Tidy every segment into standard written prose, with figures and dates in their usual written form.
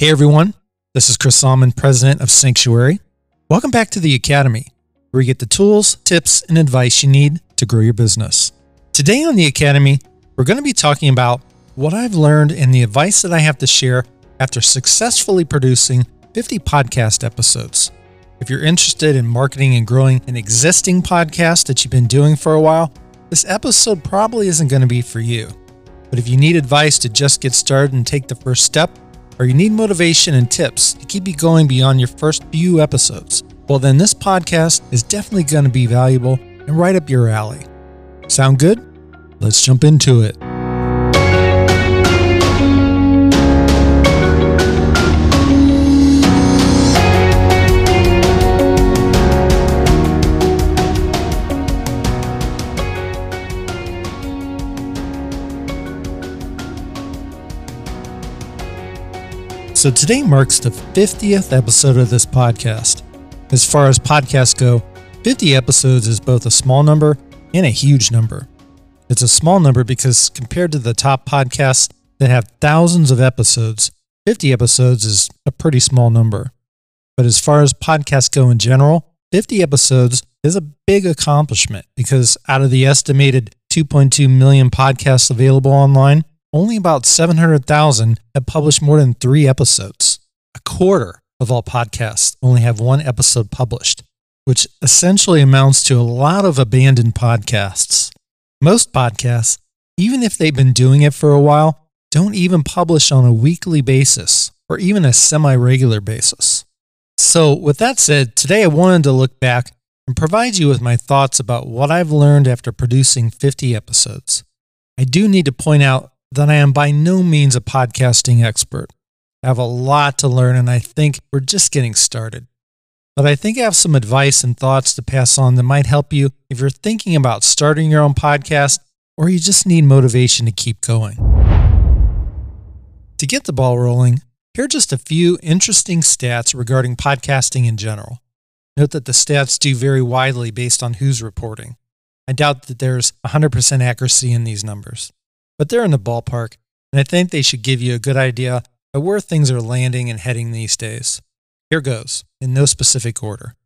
Hey everyone, this is Chris Salmon, president of Sanctuary. Welcome back to The Academy, where you get the tools, tips, and advice you need to grow your business. Today on The Academy, we're going to be talking about what I've learned and the advice that I have to share after successfully producing 50 podcast episodes. If you're interested in marketing and growing an existing podcast that you've been doing for a while, this episode probably isn't going to be for you. But if you need advice to just get started and take the first step, or you need motivation and tips to keep you going beyond your first few episodes, well then this podcast is definitely going to be valuable and right up your alley. Sound good? Let's jump into it. So today marks the 50th episode of this podcast. As far as podcasts go, 50 episodes is both a small number and a huge number. It's a small number because compared to the top podcasts that have thousands of episodes, 50 episodes is a pretty small number. But as far as podcasts go in general, 50 episodes is a big accomplishment because out of the estimated 2.2 million podcasts available online, only about 700,000 have published more than 3 episodes. A quarter of all podcasts only have 1 episode published, which essentially amounts to a lot of abandoned podcasts. Most podcasts, even if they've been doing it for a while, don't even publish on a weekly basis or even a semi-regular basis. So with that said, today I wanted to look back and provide you with my thoughts about what I've learned after producing 50 episodes. I do need to point out that I am by no means a podcasting expert. I have a lot to learn, and I think we're just getting started. But I think I have some advice and thoughts to pass on that might help you if you're thinking about starting your own podcast or you just need motivation to keep going. To get the ball rolling, here are just a few interesting stats regarding podcasting in general. Note that the stats do vary widely based on who's reporting. I doubt that there's 100% accuracy in these numbers, but they're in the ballpark, and I think they should give you a good idea of where things are landing and heading these days. Here goes, in no specific order.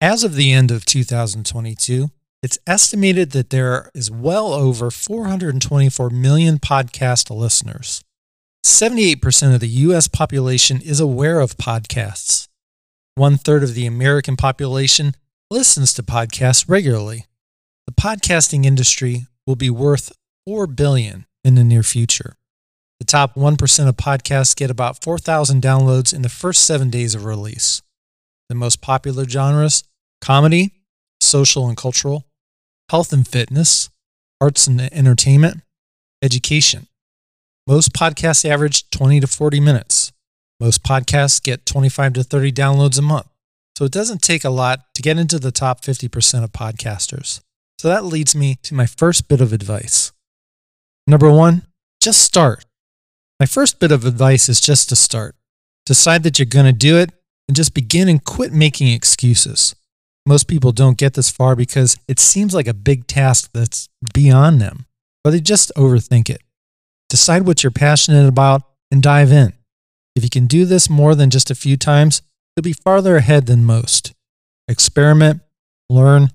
As of the end of 2022, it's estimated that there is well over 424 million podcast listeners. 78% of the U.S. population is aware of podcasts. 1/3 of the American population listens to podcasts regularly. The podcasting industry will be worth $4 billion in the near future. The top 1% of podcasts get about 4,000 downloads in the first 7 days of release. The most popular genres: comedy, social and cultural, health and fitness, arts and entertainment, education. Most podcasts average 20 to 40 minutes. Most podcasts get 25 to 30 downloads a month. So it doesn't take a lot to get into the top 50% of podcasters. So that leads me to my first bit of advice. Number 1, just start. My first bit of advice is just to start. Decide that you're going to do it and just begin and quit making excuses. Most people don't get this far because it seems like a big task that's beyond them, but they just overthink it. Decide what you're passionate about and dive in. If you can do this more than just a few times, you'll be farther ahead than most. Experiment, learn,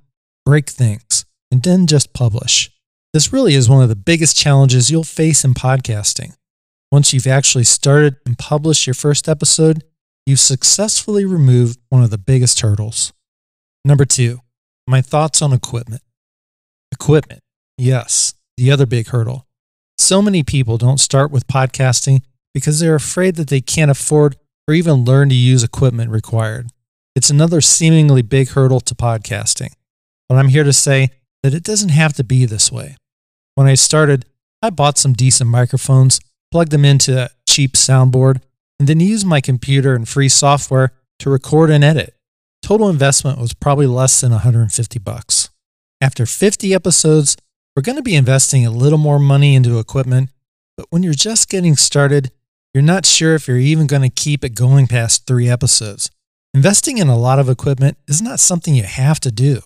break things, and then just publish. This really is one of the biggest challenges you'll face in podcasting. Once you've actually started and published your first episode, you've successfully removed one of the biggest hurdles. Number 2, my thoughts on equipment. Equipment, yes, the other big hurdle. So many people don't start with podcasting because they're afraid that they can't afford or even learn to use equipment required. It's another seemingly big hurdle to podcasting, but I'm here to say that it doesn't have to be this way. When I started, I bought some decent microphones, plugged them into a cheap soundboard, and then used my computer and free software to record and edit. Total investment was probably less than $150. After 50 episodes, we're going to be investing a little more money into equipment, but when you're just getting started, you're not sure if you're even going to keep it going past 3 episodes. Investing in a lot of equipment is not something you have to do.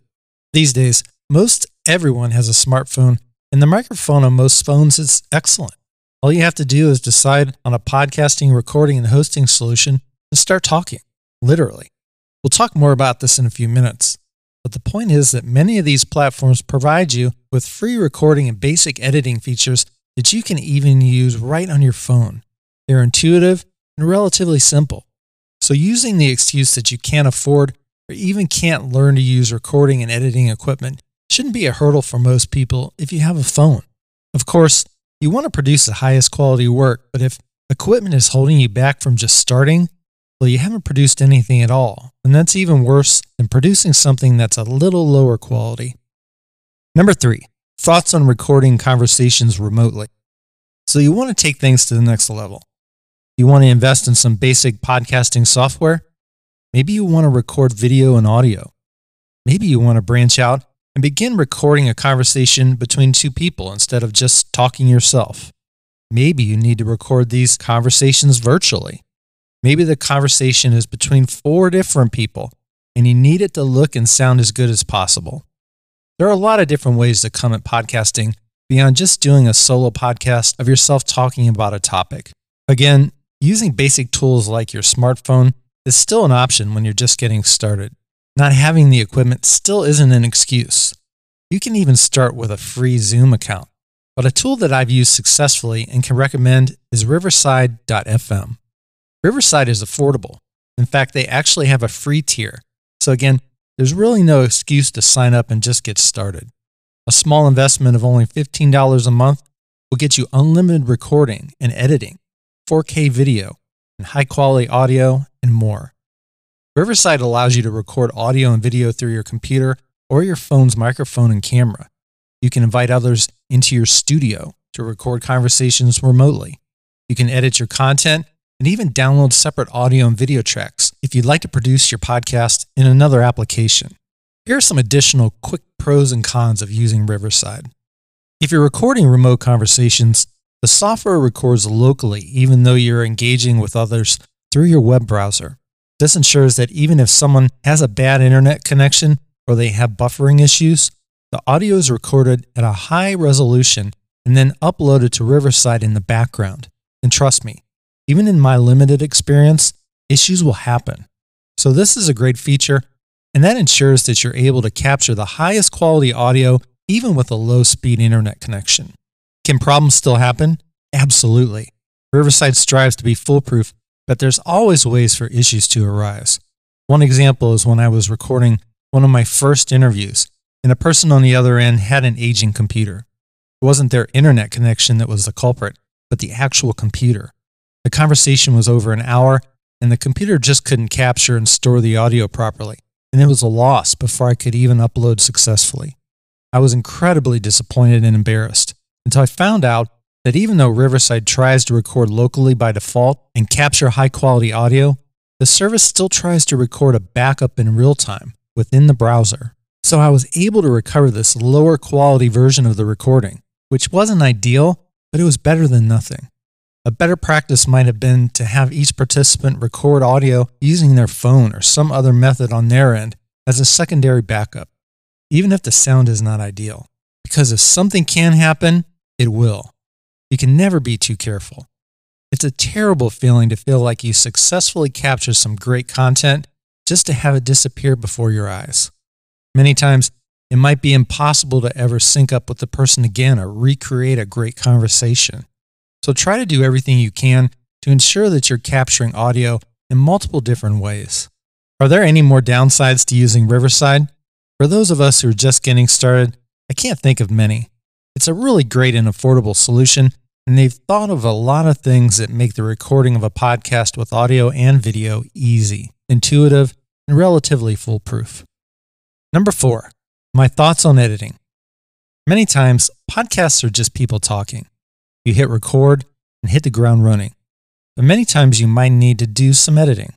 These days, most everyone has a smartphone, and the microphone on most phones is excellent. All you have to do is decide on a podcasting, recording, and hosting solution and start talking, literally. We'll talk more about this in a few minutes. But the point is that many of these platforms provide you with free recording and basic editing features that you can even use right on your phone. They're intuitive and relatively simple. So using the excuse that you can't afford or even can't learn to use recording and editing equipment shouldn't be a hurdle for most people if you have a phone. Of course, you want to produce the highest quality work, but if equipment is holding you back from just starting, well, you haven't produced anything at all, and that's even worse than producing something that's a little lower quality. Number 3, thoughts on recording conversations remotely. So you want to take things to the next level. You want to invest in some basic podcasting software. Maybe you want to record video and audio. Maybe you want to branch out and begin recording a conversation between two people instead of just talking yourself. Maybe you need to record these conversations virtually. Maybe the conversation is between 4 different people and you need it to look and sound as good as possible. There are a lot of different ways to come at podcasting beyond just doing a solo podcast of yourself talking about a topic. Again, using basic tools like your smartphone is still an option when you're just getting started. Not having the equipment still isn't an excuse. You can even start with a free Zoom account. But a tool that I've used successfully and can recommend is Riverside.fm. Riverside is affordable. In fact, they actually have a free tier. So again, there's really no excuse to sign up and just get started. A small investment of only $15 a month will get you unlimited recording and editing, 4K video, and high-quality audio, and more. Riverside allows you to record audio and video through your computer or your phone's microphone and camera. You can invite others into your studio to record conversations remotely. You can edit your content and even download separate audio and video tracks if you'd like to produce your podcast in another application. Here are some additional quick pros and cons of using Riverside. If you're recording remote conversations, the software records locally even though you're engaging with others through your web browser. This ensures that even if someone has a bad internet connection or they have buffering issues, the audio is recorded at a high resolution and then uploaded to Riverside in the background. And trust me, even in my limited experience, issues will happen. So this is a great feature, and that ensures that you're able to capture the highest quality audio even with a low-speed internet connection. Can problems still happen? Absolutely. Riverside strives to be foolproof, but there's always ways for issues to arise. One example is when I was recording one of my first interviews, and a person on the other end had an aging computer. It wasn't their internet connection that was the culprit, but the actual computer. The conversation was over an hour, and the computer just couldn't capture and store the audio properly, and it was a loss before I could even upload successfully. I was incredibly disappointed and embarrassed until I found out that even though Riverside tries to record locally by default and capture high-quality audio, the service still tries to record a backup in real time within the browser. So I was able to recover this lower quality version of the recording, which wasn't ideal, but it was better than nothing. A better practice might have been to have each participant record audio using their phone or some other method on their end as a secondary backup, even if the sound is not ideal. Because if something can happen, it will. You can never be too careful. It's a terrible feeling to feel like you successfully captured some great content just to have it disappear before your eyes. Many times, it might be impossible to ever sync up with the person again or recreate a great conversation. So try to do everything you can to ensure that you're capturing audio in multiple different ways. Are there any more downsides to using Riverside? For those of us who are just getting started, I can't think of many. It's a really great and affordable solution, and they've thought of a lot of things that make the recording of a podcast with audio and video easy, intuitive, and relatively foolproof. Number 4, my thoughts on editing. Many times, podcasts are just people talking. You hit record and hit the ground running, but many times you might need to do some editing.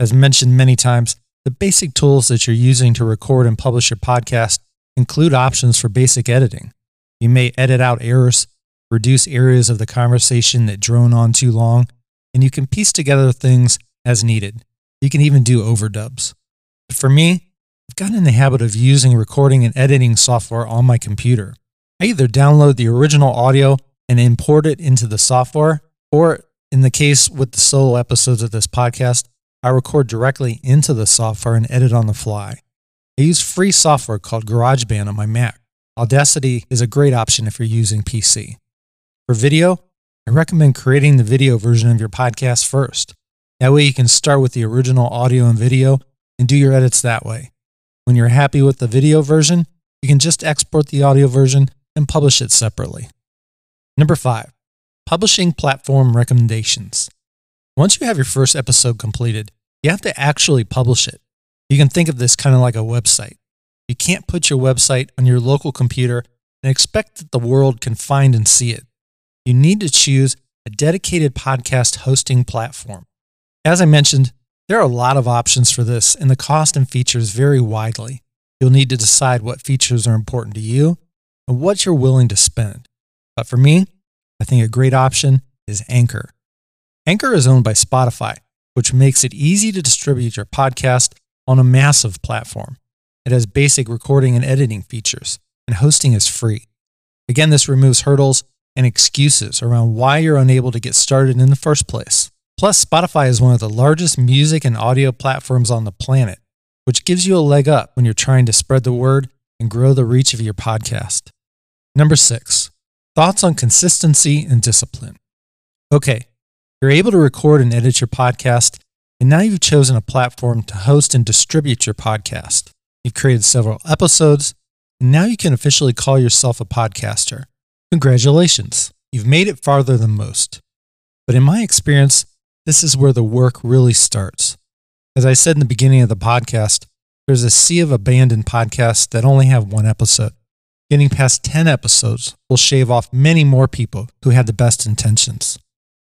As mentioned many times, the basic tools that you're using to record and publish your podcast include options for basic editing. You may edit out errors, reduce areas of the conversation that drone on too long, and you can piece together things as needed. You can even do overdubs. But for me, I've gotten in the habit of using recording and editing software on my computer. I either download the original audio and import it into the software, or in the case with the solo episodes of this podcast, I record directly into the software and edit on the fly. I use free software called GarageBand on my Mac. Audacity is a great option if you're using PC. For video, I recommend creating the video version of your podcast first. That way you can start with the original audio and video and do your edits that way. When you're happy with the video version, you can just export the audio version and publish it separately. Number 5, publishing platform recommendations. Once you have your first episode completed, you have to actually publish it. You can think of this kind of like a website. You can't put your website on your local computer and expect that the world can find and see it. You need to choose a dedicated podcast hosting platform. As I mentioned, there are a lot of options for this, and the cost and features vary widely. You'll need to decide what features are important to you and what you're willing to spend. But for me, I think a great option is Anchor. Anchor is owned by Spotify, which makes it easy to distribute your podcast on a massive platform. It has basic recording and editing features, and hosting is free. Again, this removes hurdles and excuses around why you're unable to get started in the first place. Plus, Spotify is one of the largest music and audio platforms on the planet, which gives you a leg up when you're trying to spread the word and grow the reach of your podcast. Number 6, thoughts on consistency and discipline. Okay, you're able to record and edit your podcast, and now you've chosen a platform to host and distribute your podcast. You've created several episodes, and now you can officially call yourself a podcaster. Congratulations, you've made it farther than most. But in my experience, this is where the work really starts. As I said in the beginning of the podcast, there's a sea of abandoned podcasts that only have one episode. Getting past 10 episodes will shave off many more people who had the best intentions.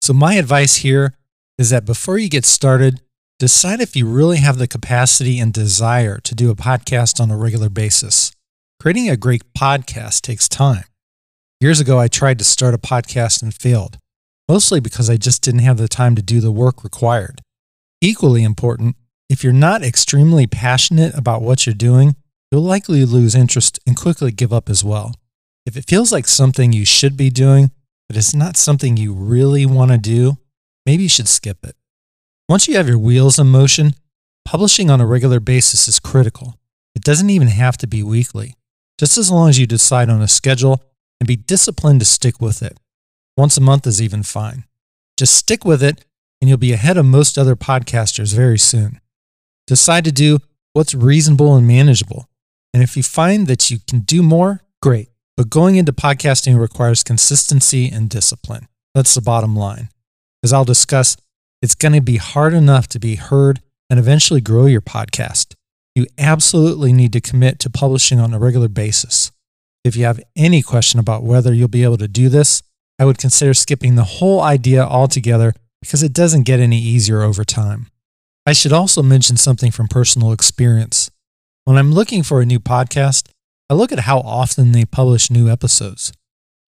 So my advice here is that before you get started, decide if you really have the capacity and desire to do a podcast on a regular basis. Creating a great podcast takes time. Years ago, I tried to start a podcast and failed, mostly because I just didn't have the time to do the work required. Equally important, if you're not extremely passionate about what you're doing, you'll likely lose interest and quickly give up as well. If it feels like something you should be doing, but it's not something you really want to do, maybe you should skip it. Once you have your wheels in motion, publishing on a regular basis is critical. It doesn't even have to be weekly, just as long as you decide on a schedule and be disciplined to stick with it. Once a month is even fine. Just stick with it, and you'll be ahead of most other podcasters very soon. Decide to do what's reasonable and manageable. And if you find that you can do more, great. But going into podcasting requires consistency and discipline. That's the bottom line. As I'll discuss, it's going to be hard enough to be heard and eventually grow your podcast. You absolutely need to commit to publishing on a regular basis. If you have any question about whether you'll be able to do this, I would consider skipping the whole idea altogether because it doesn't get any easier over time. I should also mention something from personal experience. When I'm looking for a new podcast, I look at how often they publish new episodes.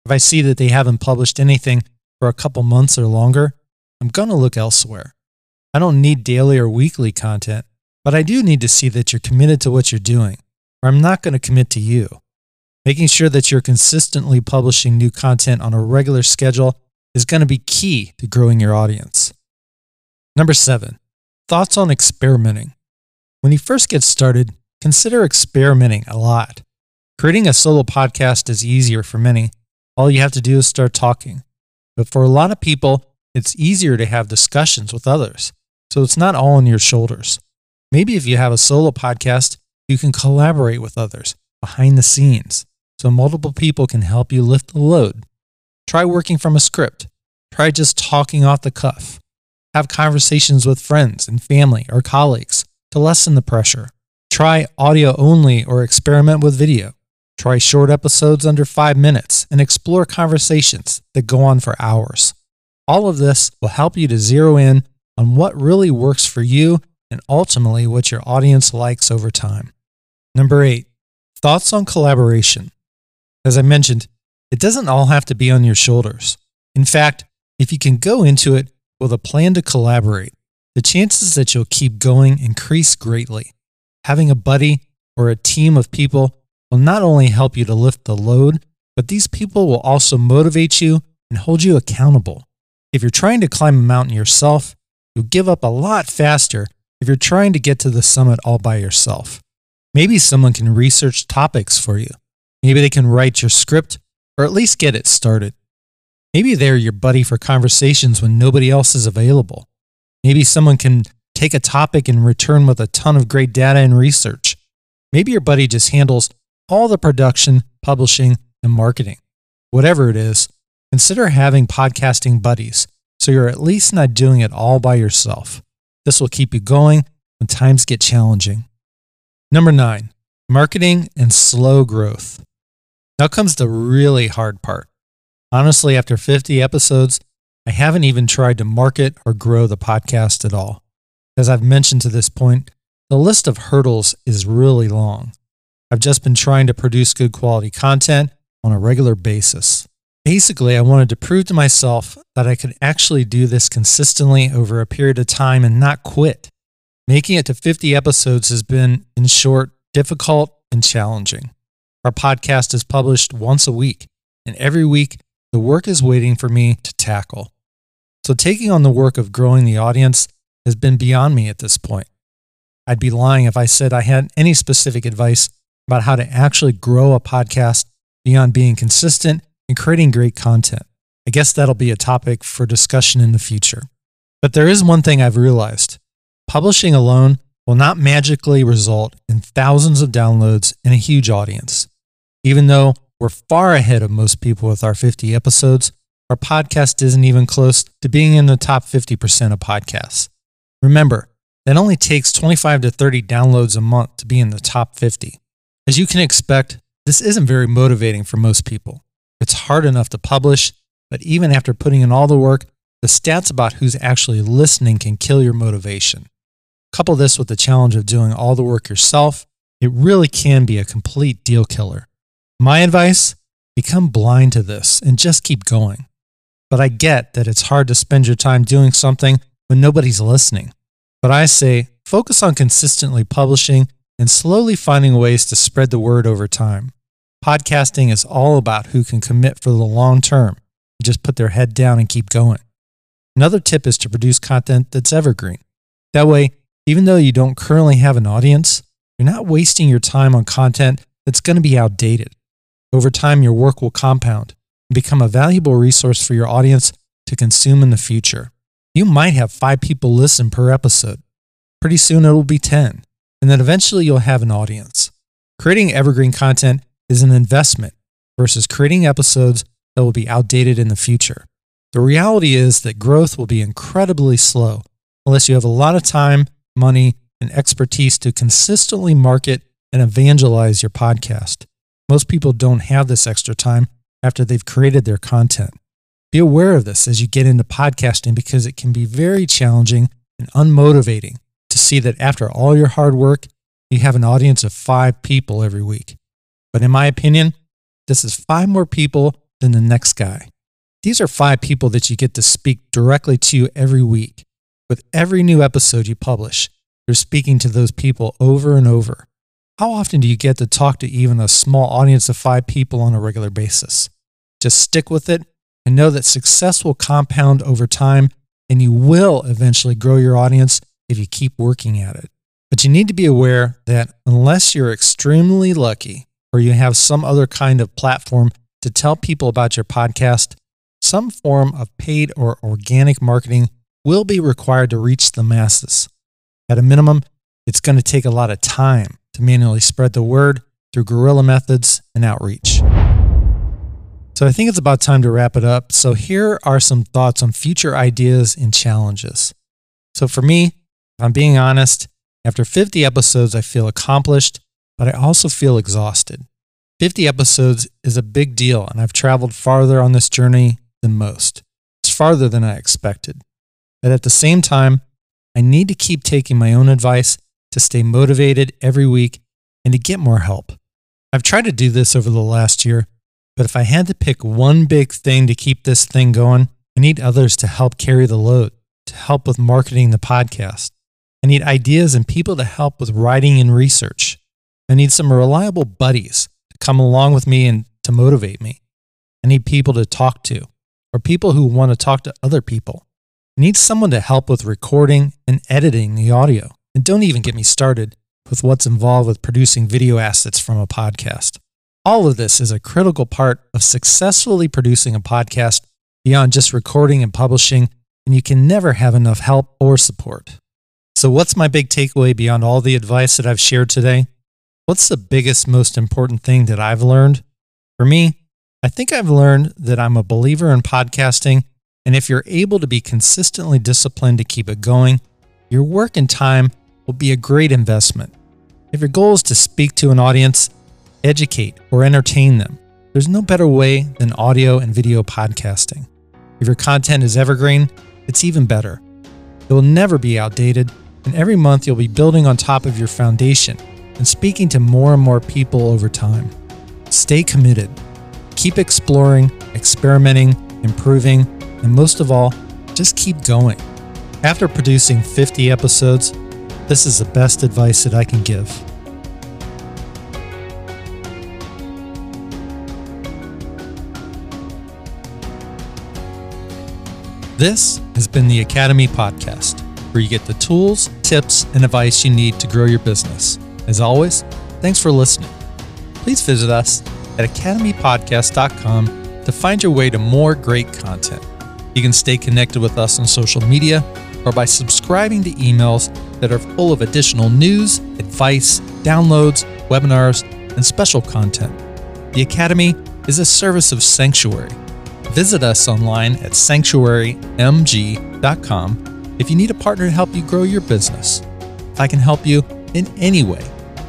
If I see that they haven't published anything for a couple months or longer, I'm going to look elsewhere. I don't need daily or weekly content, but I do need to see that you're committed to what you're doing, or I'm not going to commit to you. Making sure that you're consistently publishing new content on a regular schedule is going to be key to growing your audience. Number 7, thoughts on experimenting. When you first get started, consider experimenting a lot. Creating a solo podcast is easier for many. All you have to do is start talking. But for a lot of people, it's easier to have discussions with others, so it's not all on your shoulders. Maybe if you have a solo podcast, you can collaborate with others behind the scenes, so multiple people can help you lift the load. Try working from a script. Try just talking off the cuff. Have conversations with friends and family or colleagues to lessen the pressure. Try audio only or experiment with video. Try short episodes under 5 minutes and explore conversations that go on for hours. All of this will help you to zero in on what really works for you and ultimately what your audience likes over time. Number 8, thoughts on collaboration. As I mentioned, it doesn't all have to be on your shoulders. In fact, if you can go into it with a plan to collaborate, the chances that you'll keep going increase greatly. Having a buddy or a team of people will not only help you to lift the load, but these people will also motivate you and hold you accountable. If you're trying to climb a mountain yourself, you'll give up a lot faster if you're trying to get to the summit all by yourself. Maybe someone can research topics for you. Maybe they can write your script, or at least get it started. Maybe they're your buddy for conversations when nobody else is available. Maybe someone can take a topic and return with a ton of great data and research. Maybe your buddy just handles all the production, publishing, and marketing. Whatever it is, consider having podcasting buddies so you're at least not doing it all by yourself. This will keep you going when times get challenging. Number 9, marketing and slow growth. Now comes the really hard part. Honestly, after 50 episodes, I haven't even tried to market or grow the podcast at all. As I've mentioned to this point, the list of hurdles is really long. I've just been trying to produce good quality content on a regular basis. Basically, I wanted to prove to myself that I could actually do this consistently over a period of time and not quit. Making it to 50 episodes has been, in short, difficult and challenging. Our podcast is published once a week, and every week, the work is waiting for me to tackle. So taking on the work of growing the audience has been beyond me at this point. I'd be lying if I said I had any specific advice about how to actually grow a podcast beyond being consistent and creating great content. I guess that'll be a topic for discussion in the future. But there is one thing I've realized. Publishing alone will not magically result in thousands of downloads and a huge audience. Even though we're far ahead of most people with our 50 episodes, our podcast isn't even close to being in the top 50% of podcasts. Remember, that only takes 25 to 30 downloads a month to be in the top 50. As you can expect, this isn't very motivating for most people. It's hard enough to publish, but even after putting in all the work, the stats about who's actually listening can kill your motivation. Couple this with the challenge of doing all the work yourself, it really can be a complete deal killer. My advice? Become blind to this and just keep going. But I get that it's hard to spend your time doing something when nobody's listening. But I say, focus on consistently publishing and slowly finding ways to spread the word over time. Podcasting is all about who can commit for the long term. You just put their head down and keep going. Another tip is to produce content that's evergreen. That way, even though you don't currently have an audience, you're not wasting your time on content that's going to be outdated. Over time, your work will compound and become a valuable resource for your audience to consume in the future. You might have 5 people listen per episode. Pretty soon it will be 10, and then eventually you'll have an audience. Creating evergreen content is an investment versus creating episodes that will be outdated in the future. The reality is that growth will be incredibly slow unless you have a lot of time, money, and expertise to consistently market and evangelize your podcast. Most people don't have this extra time after they've created their content. Be aware of this as you get into podcasting because it can be very challenging and unmotivating to see that after all your hard work, you have an audience of 5 people every week. But in my opinion, this is 5 more people than the next guy. These are 5 people that you get to speak directly to every week. With every new episode you publish, you're speaking to those people over and over. How often do you get to talk to even a small audience of 5 people on a regular basis? Just stick with it and know that success will compound over time and you will eventually grow your audience if you keep working at it. But you need to be aware that unless you're extremely lucky or you have some other kind of platform to tell people about your podcast, some form of paid or organic marketing will be required to reach the masses. At a minimum, it's going to take a lot of time to manually spread the word through guerrilla methods and outreach. So I think it's about time to wrap it up. So here are some thoughts on future ideas and challenges. So for me, if I'm being honest, after 50 episodes, I feel accomplished, but I also feel exhausted. 50 episodes is a big deal, and I've traveled farther on this journey than most. It's farther than I expected. But at the same time, I need to keep taking my own advice to stay motivated every week and to get more help. I've tried to do this over the last year, but if I had to pick one big thing to keep this thing going, I need others to help carry the load, to help with marketing the podcast. I need ideas and people to help with writing and research. I need some reliable buddies to come along with me and to motivate me. I need people to talk to. or people who want to talk to other people. I need someone to help with recording and editing the audio. And don't even get me started with what's involved with producing video assets from a podcast. All of this is a critical part of successfully producing a podcast beyond just recording and publishing, and you can never have enough help or support. So what's my big takeaway beyond all the advice that I've shared today? What's the biggest, most important thing that I've learned? For me, I think I've learned that I'm a believer in podcasting, and if you're able to be consistently disciplined to keep it going, your work and time will be a great investment. If your goal is to speak to an audience, educate, or entertain them, there's no better way than audio and video podcasting. If your content is evergreen, it's even better. It will never be outdated, and every month you'll be building on top of your foundation and speaking to more and more people over time. Stay committed. Keep exploring, experimenting, improving, and most of all, just keep going. After producing 50 episodes, this is the best advice that I can give. This has been the Academy Podcast, where you get the tools, tips, and advice you need to grow your business. As always, thanks for listening. Please visit us at academypodcast.com to find your way to more great content. You can stay connected with us on social media or by subscribing to emails that are full of additional news, advice, downloads, webinars, and special content. The Academy is a service of Sanctuary. Visit us online at sanctuarymg.com if you need a partner to help you grow your business. If I can help you in any way,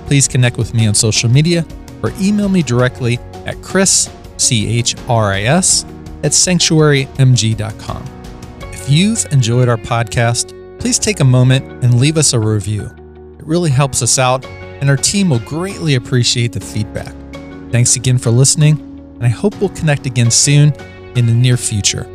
please connect with me on social media or email me directly at Chris, C-H-R-I-S, at sanctuarymg.com. If you've enjoyed our podcast, please take a moment and leave us a review. It really helps us out, and our team will greatly appreciate the feedback. Thanks again for listening, and I hope we'll connect again soon in the near future.